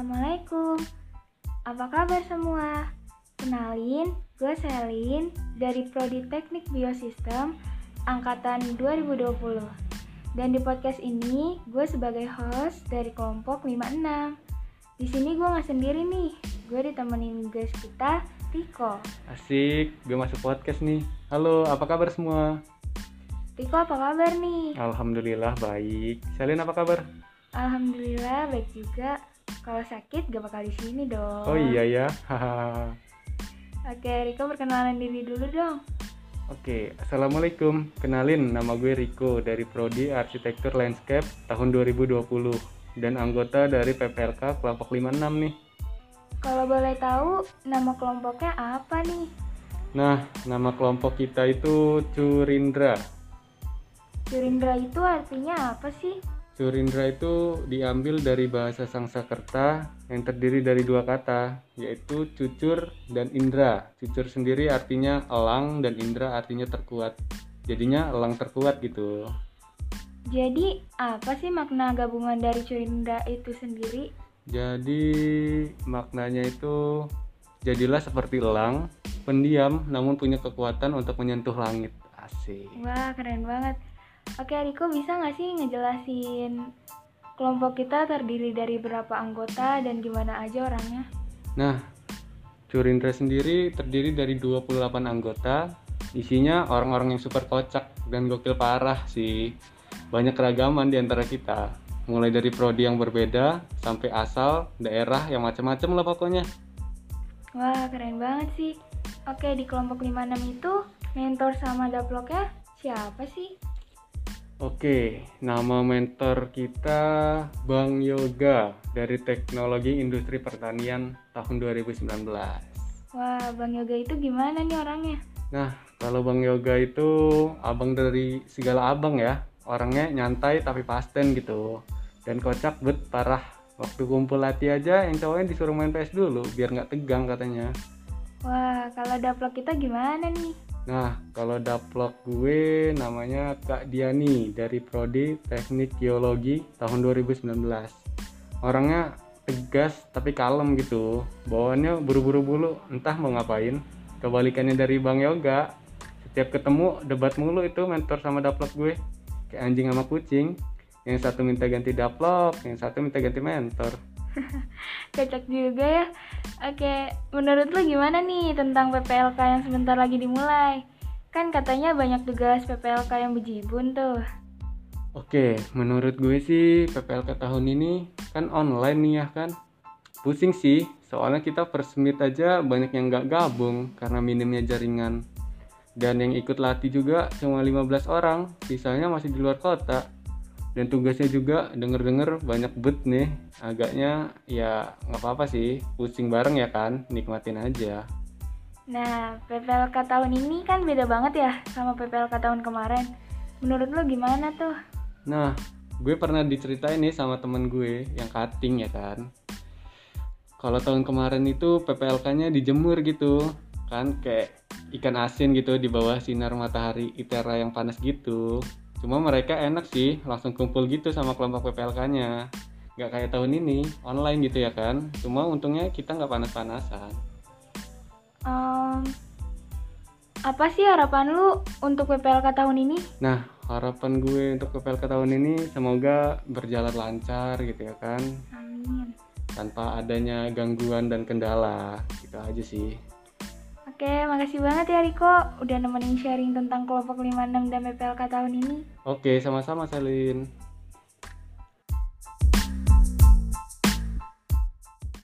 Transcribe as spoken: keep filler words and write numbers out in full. Assalamualaikum. Apa kabar semua? Kenalin, gue Selin dari Prodi Teknik Biosistem angkatan dua ribu dua puluh. Dan di podcast ini gue sebagai host dari kelompok lima enam. Di sini gue nggak sendiri nih. Gue ditemenin guys kita, Riko. Asik, gue masuk podcast nih. Halo, apa kabar semua? Riko, apa kabar nih? Alhamdulillah baik. Selin, apa kabar? Alhamdulillah baik juga. Kalau sakit gak bakal di sini dong. Oh iya ya. Oke, Riko perkenalan diri dulu dong. Oke, Assalamualaikum. Kenalin, nama gue Riko dari Prodi Arsitektur Landscape tahun dua ribu dua puluh dan anggota dari P P L K kelompok lima enam nih. Kalau boleh tahu, nama kelompoknya apa nih? Nah, nama kelompok kita itu Curindra. Curindra itu artinya apa sih? Curindra itu diambil dari bahasa Sangsakerta yang terdiri dari dua kata, yaitu cucur dan indra. Cucur sendiri artinya elang dan indra artinya terkuat. Jadinya elang terkuat gitu. Jadi apa sih makna gabungan dari Curindra itu sendiri? Jadi maknanya itu jadilah seperti elang, pendiam namun punya kekuatan untuk menyentuh langit. Asik. Wah, keren banget. Oke, Riko, bisa nggak sih ngejelasin kelompok kita terdiri dari berapa anggota dan gimana aja orangnya? Nah, Curindra sendiri terdiri dari dua puluh delapan anggota, isinya orang-orang yang super kocak dan gokil parah sih. Banyak keragaman di antara kita, mulai dari prodi yang berbeda sampai asal, daerah, yang macam-macam lah pokoknya. Wah, keren banget sih. Oke, di kelompok lima enam itu mentor sama daploknya siapa sih? Oke, nama mentor kita Bang Yoga dari Teknologi Industri Pertanian tahun dua ribu sembilan belas. Wah, Bang Yoga itu gimana nih orangnya? Nah, kalau Bang Yoga itu abang dari segala abang ya. Orangnya nyantai tapi pasten gitu. Dan kocak bet parah. Waktu kumpul latih aja yang cowoknya disuruh main P S dulu biar nggak tegang katanya. Wah, kalau daplok kita gimana nih? Nah, kalau daplok gue namanya Kak Diani dari Prodi Teknik Geologi tahun dua ribu sembilan belas. Orangnya tegas tapi kalem gitu. Bawaannya buru-buru bulu, entah mau ngapain. Kebalikannya dari Bang Yoga, setiap ketemu debat mulu itu mentor sama daplok gue. Kayak anjing sama kucing. Yang satu minta ganti daplok, yang satu minta ganti mentor. Kocak juga ya. Oke, menurut lu gimana nih tentang P P L K yang sebentar lagi dimulai? Kan katanya banyak tugas P P L K yang bejibun tuh. Oke, menurut gue sih P P L K tahun ini kan online nih ya kan. Pusing sih, soalnya kita first meet aja banyak yang gak gabung karena minimnya jaringan. Dan yang ikut latih juga cuma lima belas orang, sisanya masih di luar kota. Dan tugasnya juga denger-denger banyak bet nih. Agaknya ya gak apa-apa sih, pusing bareng ya kan, nikmatin aja. Nah, P P L K tahun ini kan beda banget ya sama P P L K tahun kemarin. Menurut lo gimana tuh? Nah, gue pernah diceritain nih sama temen gue yang cutting ya kan. Kalau tahun kemarin itu P P L K-nya dijemur gitu kan, kayak ikan asin gitu di bawah sinar matahari Itera yang panas gitu. Cuma mereka enak sih, langsung kumpul gitu sama kelompok P P L K-nya. Gak kayak tahun ini, online gitu ya kan. Cuma untungnya kita gak panas-panasan. Um, apa sih harapan lu untuk P P L K tahun ini? Nah, harapan gue untuk P P L K tahun ini semoga berjalan lancar gitu ya kan. Amin. Tanpa adanya gangguan dan kendala, gitu aja sih. Oke, makasih banget ya Riko udah nemenin sharing tentang kelompok lima enam dan P P L K tahun ini. Oke, sama-sama Selin.